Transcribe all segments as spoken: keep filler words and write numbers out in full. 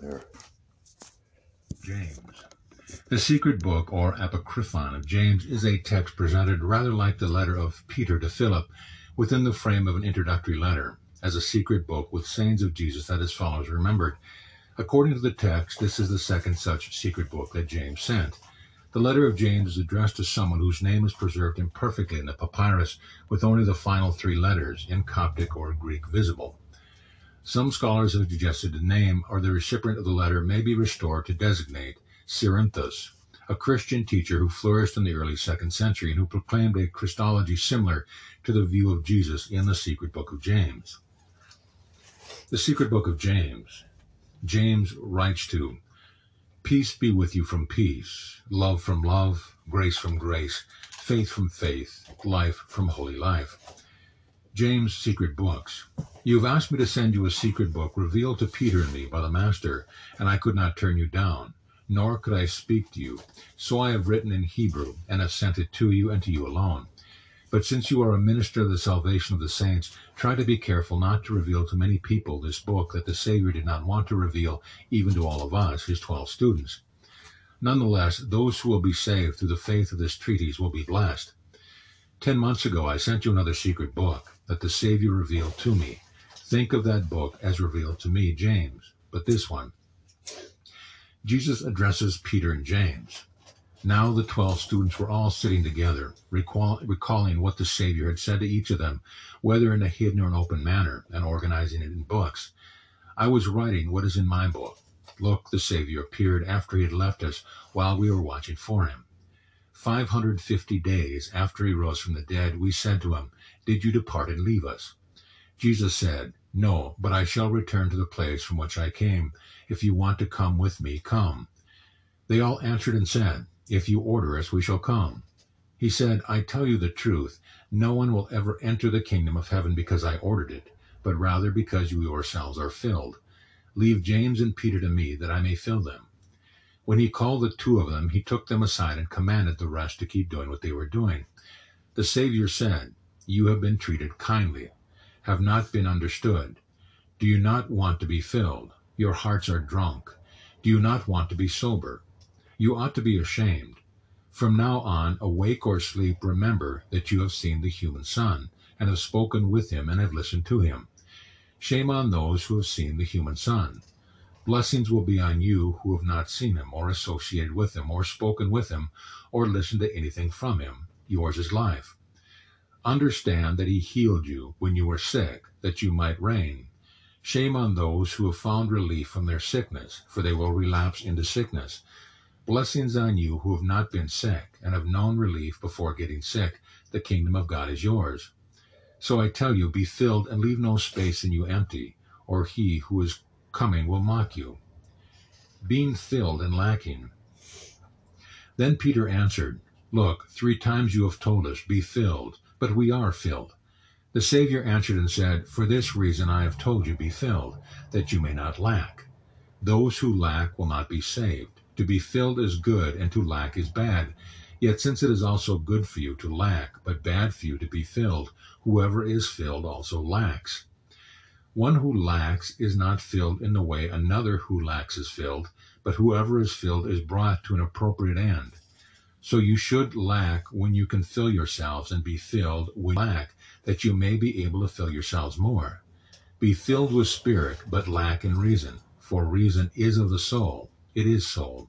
there. James. The secret book, or Apocryphon of James, is a text presented rather like the letter of Peter to Philip, within the frame of an introductory letter, as a secret book with sayings of Jesus that his followers remembered. According to the text, this is the second such secret book that James sent. The letter of James is addressed to someone whose name is preserved imperfectly in the papyrus, with only the final three letters, in Coptic or Greek, visible. Some scholars have suggested the name or the recipient of the letter may be restored to designate Cerinthus, a Christian teacher who flourished in the early second century and who proclaimed a Christology similar to the view of Jesus in the Secret Book of James. The Secret Book of James. James writes to, "Peace be with you from peace, love from love, grace from grace, faith from faith, life from holy life." James' secret books. "You have asked me to send you a secret book revealed to Peter and me by the Master, and I could not turn you down, nor could I speak to you. So I have written in Hebrew, and have sent it to you and to you alone. But since you are a minister of the salvation of the saints, try to be careful not to reveal to many people this book that the Savior did not want to reveal even to all of us, his twelve students. Nonetheless, those who will be saved through the faith of this treatise will be blessed. Ten months ago, I sent you another secret book that the Savior revealed to me. Think of that book as revealed to me, James, but this one." Jesus addresses Peter and James. Now the twelve students were all sitting together, recall, recalling what the Savior had said to each of them, whether in a hidden or an open manner, and organizing it in books. "I was writing what is in my book. Look, the Savior appeared after he had left us while we were watching for him. five hundred fifty days after he rose from the dead, we said to him, 'Did you depart and leave us?' Jesus said, 'No, but I shall return to the place from which I came. If you want to come with me, come.' They all answered and said, 'If you order us, we shall come.' He said, 'I tell you the truth, no one will ever enter the kingdom of heaven because I ordered it, but rather because you yourselves are filled. Leave James and Peter to me, that I may fill them.' When he called the two of them, he took them aside and commanded the rest to keep doing what they were doing. The Savior said, 'You have been treated kindly, have not been understood. Do you not want to be filled? Your hearts are drunk. Do you not want to be sober? You ought to be ashamed. From now on, awake or sleep, remember that you have seen the human Son, and have spoken with him, and have listened to him. Shame on those who have seen the human Son. Blessings will be on you who have not seen him, or associated with him, or spoken with him, or listened to anything from him. Yours is life. Understand that he healed you when you were sick, that you might reign. Shame on those who have found relief from their sickness, for they will relapse into sickness. Blessings on you who have not been sick, and have known relief before getting sick. The kingdom of God is yours. So I tell you, be filled, and leave no space in you empty, or he who is coming will mock you.' Being filled and lacking. Then Peter answered, 'Look, three times you have told us, be filled, but we are filled.' The Savior answered and said, 'For this reason I have told you, be filled, that you may not lack. Those who lack will not be saved. To be filled is good, and to lack is bad. Yet since it is also good for you to lack, but bad for you to be filled, whoever is filled also lacks. One who lacks is not filled in the way another who lacks is filled, but whoever is filled is brought to an appropriate end. So you should lack when you can fill yourselves, and be filled when you lack, that you may be able to fill yourselves more. Be filled with spirit, but lack in reason, for reason is of the soul. It is soul.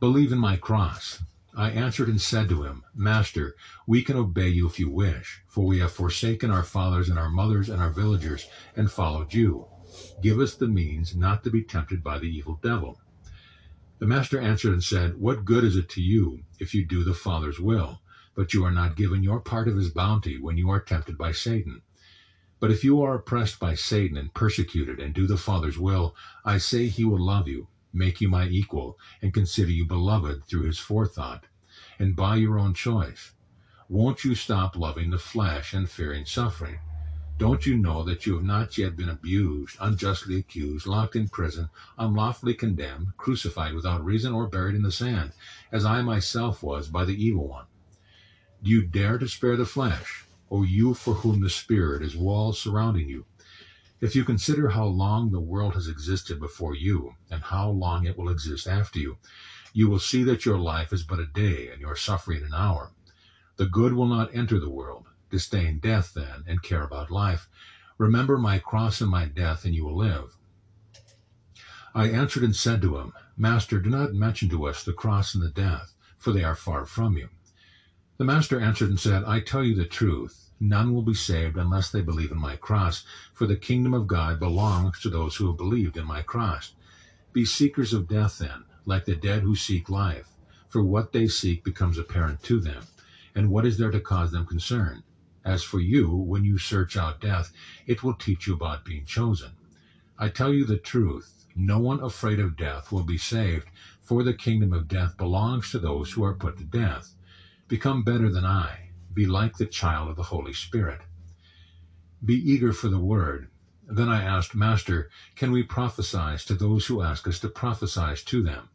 Believe in my cross. I answered and said to him, 'Master, we can obey you if you wish, for we have forsaken our fathers and our mothers and our villagers, and followed you. Give us the means not to be tempted by the evil devil.' The Master answered and said, 'What good is it to you if you do the Father's will? But you are not given your part of his bounty when you are tempted by Satan. But if you are oppressed by Satan and persecuted, and do the Father's will, I say he will love you, make you my equal, and consider you beloved through his forethought, and by your own choice. Won't you stop loving the flesh and fearing suffering? Don't you know that you have not yet been abused, unjustly accused, locked in prison, unlawfully condemned, crucified without reason, or buried in the sand, as I myself was by the evil one? Do you dare to spare the flesh, O you for whom the Spirit is walls surrounding you? If you consider how long the world has existed before you, and how long it will exist after you, you will see that your life is but a day, and your suffering an hour. The good will not enter the world. Disdain death, then, and care about life. Remember my cross and my death, and you will live. I answered and said to him, Master, do not mention to us the cross and the death, for they are far from you. The master answered and said, I tell you the truth, none will be saved unless they believe in my cross, for the kingdom of God belongs to those who have believed in my cross. Be seekers of death, then, like the dead who seek life, for what they seek becomes apparent to them, and what is there to cause them concern? As for you, when you search out death, it will teach you about being chosen. I tell you the truth, no one afraid of death will be saved, for the kingdom of death belongs to those who are put to death. Become better than I. Be like the child of the Holy Spirit. Be eager for the word. Then I asked, Master, can we prophesy to those who ask us to prophesy to them?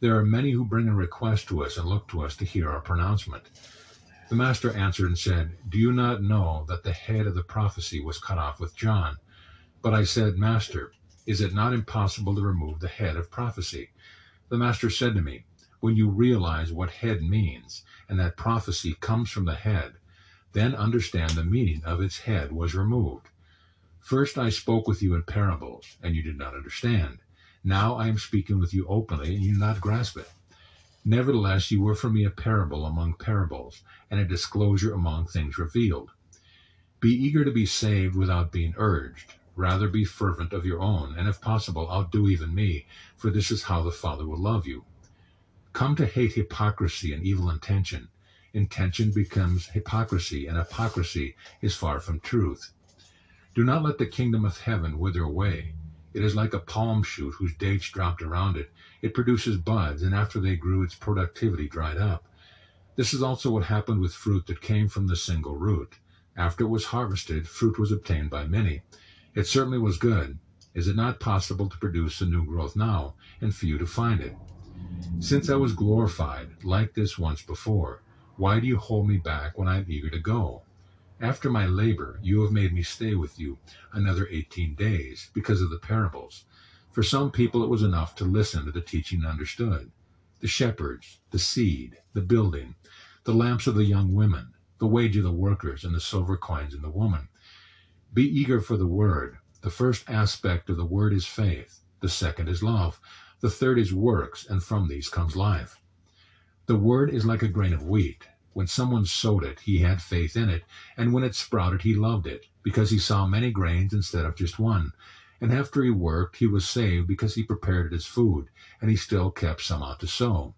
There are many who bring a request to us and look to us to hear our pronouncement. The master answered and said, Do you not know that the head of the prophecy was cut off with John? But I said, Master, is it not impossible to remove the head of prophecy? The master said to me, When you realize what head means, and that prophecy comes from the head, then understand the meaning of its head was removed. First I spoke with you in parables, and you did not understand. Now I am speaking with you openly, and you do not grasp it. Nevertheless, you were for me a parable among parables, and a disclosure among things revealed. Be eager to be saved without being urged. Rather be fervent of your own, and if possible, outdo even me, for this is how the Father will love you. Come to hate hypocrisy and evil intention. Intention becomes hypocrisy, and hypocrisy is far from truth. Do not let the kingdom of heaven wither away. It is like a palm shoot whose dates dropped around it. It produces buds, and after they grew, its productivity dried up. This is also what happened with fruit that came from the single root. After it was harvested, fruit was obtained by many. It certainly was good. Is it not possible to produce a new growth now, and for you to find it? Since I was glorified like this once before, why do you hold me back when I am eager to go? After my labor, you have made me stay with you another eighteen days because of the parables. For some people it was enough to listen to the teaching understood. The shepherds, the seed, the building, the lamps of the young women, the wage of the workers, and the silver coins in the woman. Be eager for the word. The first aspect of the word is faith. The second is love. The third is works, and from these comes life. The word is like a grain of wheat. When someone sowed it, he had faith in it, and when it sprouted, he loved it, because he saw many grains instead of just one. And after he worked, he was saved, because he prepared it as food, and he still kept some out to sow.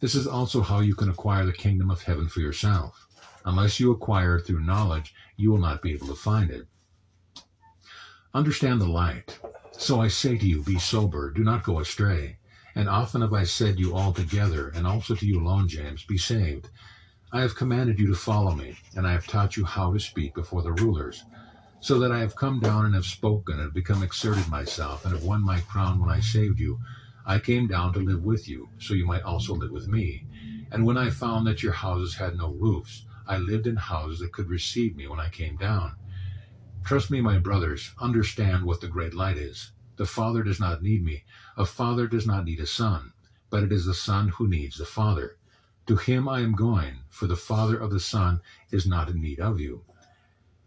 This is also how you can acquire the kingdom of heaven for yourself. Unless you acquire it through knowledge, you will not be able to find it. Understand the light. So I say to you, be sober, do not go astray. And often have I said you all together, and also to you alone, James, be saved. I have commanded you to follow me, and I have taught you how to speak before the rulers, so that I have come down and have spoken, and have become exerted myself, and have won my crown when I saved you. I came down to live with you, so you might also live with me. And when I found that your houses had no roofs, I lived in houses that could receive me when I came down. Trust me, my brothers, understand what the great light is. The Father does not need me. A father does not need a son, but it is the son who needs the Father. To him I am going, for the Father of the Son is not in need of you.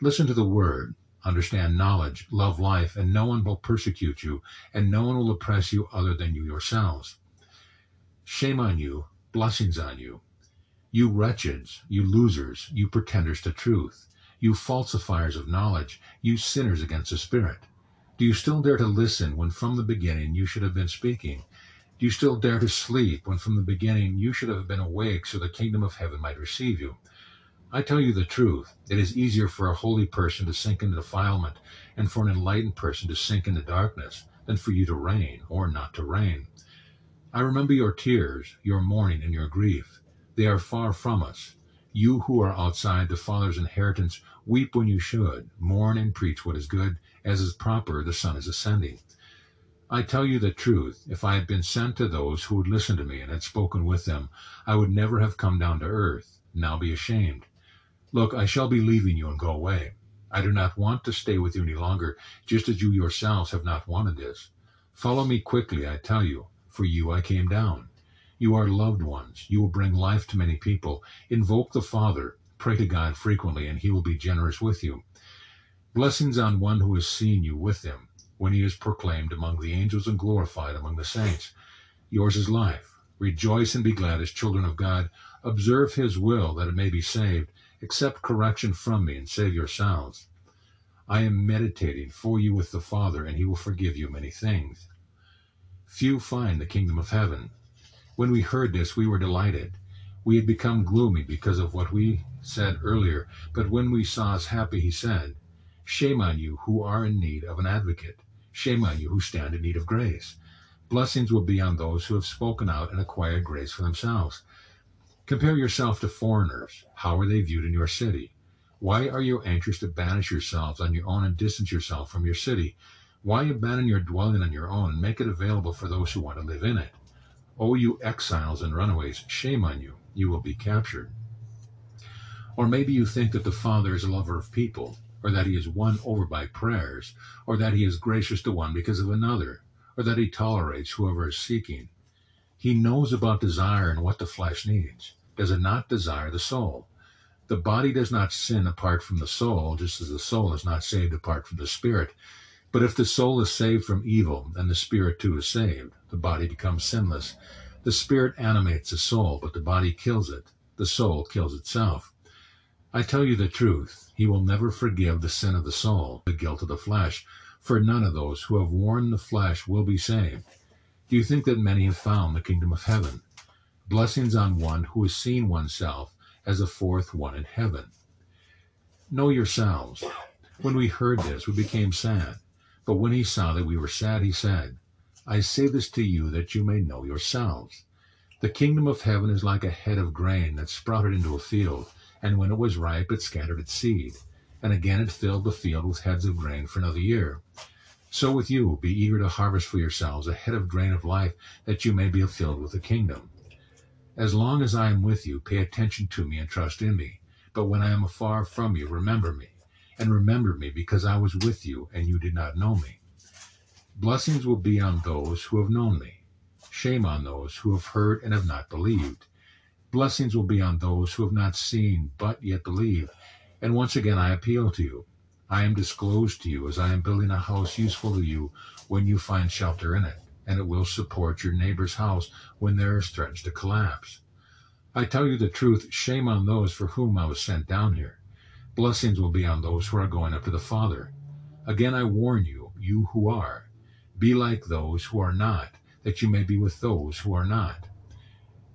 Listen to the word, understand knowledge, love life, and no one will persecute you, and no one will oppress you other than you yourselves. Shame on you, blessings on you. You wretches, you losers, you pretenders to truth. You falsifiers of knowledge, you sinners against the Spirit. Do you still dare to listen when from the beginning you should have been speaking? Do you still dare to sleep when from the beginning you should have been awake so the kingdom of heaven might receive you? I tell you the truth, it is easier for a holy person to sink into defilement and for an enlightened person to sink into darkness than for you to reign or not to reign. I remember your tears, your mourning, and your grief. They are far from us. You who are outside the Father's inheritance, weep when you should, mourn and preach what is good, as is proper the Son is ascending. I tell you the truth, if I had been sent to those who would listen to me and had spoken with them, I would never have come down to earth, now be ashamed. Look, I shall be leaving you and go away. I I do not want to stay with you any longer, just as you yourselves have not wanted this. Follow me quickly, I tell you, for you I came down. You are loved ones. You will bring life to many people. Invoke the Father. Pray to God frequently, and he will be generous with you. Blessings on one who has seen you with him, when he is proclaimed among the angels and glorified among the saints. Yours is life. Rejoice and be glad as children of God. Observe his will, that it may be saved. Accept correction from me, and save yourselves. I am meditating for you with the Father, and he will forgive you many things. Few find the kingdom of heaven. When we heard this, we were delighted. We had become gloomy because of what we said earlier, but when we saw us happy, he said, "Shame on you who are in need of an advocate. Shame on you who stand in need of grace." Blessings will be on those who have spoken out and acquired grace for themselves. Compare yourself to foreigners. How are they viewed in your city? Why are you anxious to banish yourselves on your own and distance yourself from your city? Why abandon your dwelling on your own and make it available for those who want to live in it? O you exiles and runaways, shame on you. You will be captured. Or maybe you think that the Father is a lover of people, or that he is won over by prayers, or that he is gracious to one because of another, or that he tolerates whoever is seeking. He knows about desire and what the flesh needs. Does it not desire the soul? The body does not sin apart from the soul, just as the soul is not saved apart from the spirit. But if the soul is saved from evil, then the spirit too is saved. The body becomes sinless. The spirit animates the soul, but the body kills it. The soul kills itself. I tell you the truth, he will never forgive the sin of the soul, the guilt of the flesh, for none of those who have worn the flesh will be saved. Do you think that many have found the kingdom of heaven? Blessings on one who has seen oneself as a fourth one in heaven. Know yourselves. When we heard this, we became sad. But when he saw that we were sad, he said, "I say this to you that you may know yourselves. The kingdom of heaven is like a head of grain that sprouted into a field, and when it was ripe, it scattered its seed. And again it filled the field with heads of grain for another year. So with you, be eager to harvest for yourselves a head of grain of life, that you may be filled with the kingdom. As long as I am with you, pay attention to me and trust in me. But when I am afar from you, remember me. And remember me, because I was with you, and you did not know me." Blessings will be on those who have known me. Shame on those who have heard and have not believed. Blessings will be on those who have not seen, but yet believe. And once again I appeal to you. I am disclosed to you as I am building a house useful to you when you find shelter in it, and it will support your neighbor's house when theirs threatens to collapse. I tell you the truth, shame on those for whom I was sent down here. Blessings will be on those who are going up to the Father. Again I warn you, you who are, be like those who are not, that you may be with those who are not.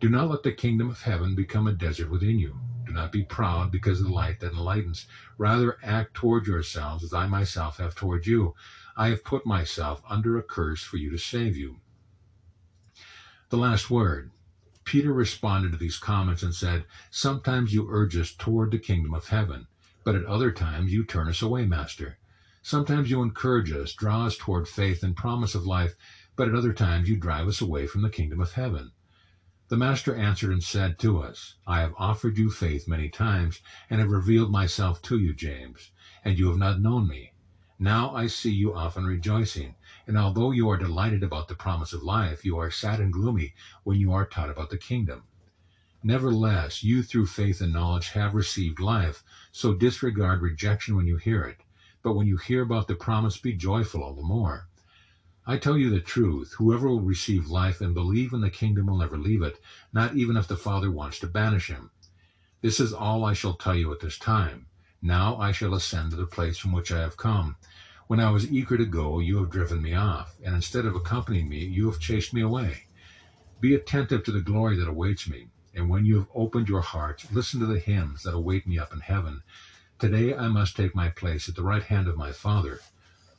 Do not let the kingdom of heaven become a desert within you. Do not be proud because of the light that enlightens. Rather act toward yourselves as I myself have toward you. I have put myself under a curse for you to save you. The last word. Peter responded to these comments and said, "Sometimes you urge us toward the kingdom of heaven, but at other times you turn us away, Master. Sometimes you encourage us, draw us toward faith and promise of life, but at other times you drive us away from the kingdom of heaven." The Master answered and said to us, "I have offered you faith many times, and have revealed myself to you, James, and you have not known me. Now I see you often rejoicing, and although you are delighted about the promise of life, you are sad and gloomy when you are taught about the kingdom. Nevertheless, you through faith and knowledge have received life, so disregard rejection when you hear it. But when you hear about the promise, be joyful all the more. I tell you the truth, whoever will receive life and believe in the kingdom will never leave it, not even if the Father wants to banish him. This is all I shall tell you at this time. Now I shall ascend to the place from which I have come. When I was eager to go, you have driven me off, and instead of accompanying me, you have chased me away. Be attentive to the glory that awaits me. And when you have opened your hearts, listen to the hymns that await me up in heaven. Today I must take my place at the right hand of my Father.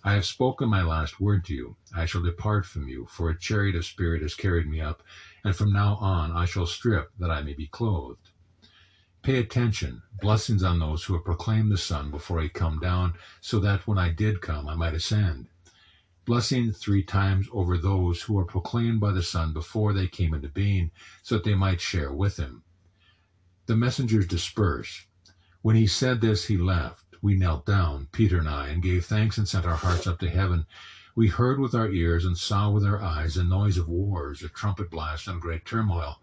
I have spoken my last word to you. I shall depart from you, for a chariot of spirit has carried me up, and from now on I shall strip, that I may be clothed." Pay attention. Blessings on those who have proclaimed the Son before he come down, so that when I did come, I might ascend. Blessing three times over those who are proclaimed by the Son before they came into being, so that they might share with him. The messengers disperse. When he said this, he left. We knelt down, Peter and I, and gave thanks and sent our hearts up to heaven. We heard with our ears and saw with our eyes the noise of wars, a trumpet blast, and great turmoil.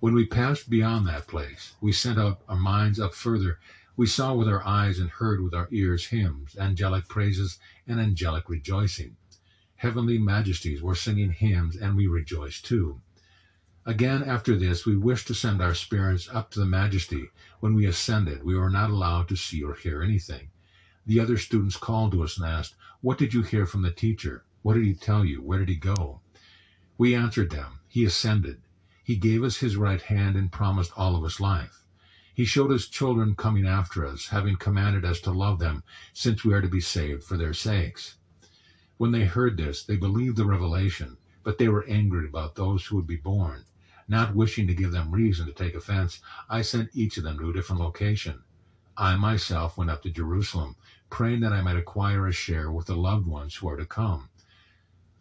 When we passed beyond that place, we sent up our minds up further. We saw with our eyes and heard with our ears hymns, angelic praises, and angelic rejoicing. Heavenly majesties were singing hymns, and we rejoiced too. Again, after this, we wished to send our spirits up to the majesty. When we ascended, we were not allowed to see or hear anything. The other students called to us and asked, "What did you hear from the teacher? What did he tell you? Where did he go?" We answered them, "He ascended. He gave us his right hand and promised all of us life. He showed us children coming after us, having commanded us to love them, since we are to be saved for their sakes." When they heard this, they believed the revelation, but they were angry about those who would be born. Not wishing to give them reason to take offense, I sent each of them to a different location. I myself went up to Jerusalem, praying that I might acquire a share with the loved ones who are to come.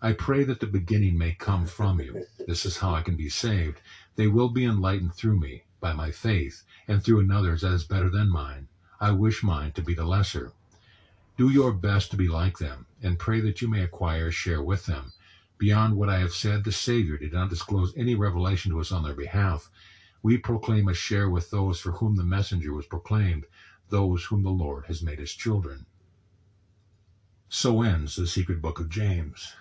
I pray that the beginning may come from you. This is how I can be saved. They will be enlightened through me, by my faith, and through another's that is better than mine. I wish mine to be the lesser. Do your best to be like them, and pray that you may acquire a share with them. Beyond what I have said, the Savior did not disclose any revelation to us on their behalf. We proclaim a share with those for whom the messenger was proclaimed, those whom the Lord has made his children. So ends the secret book of James.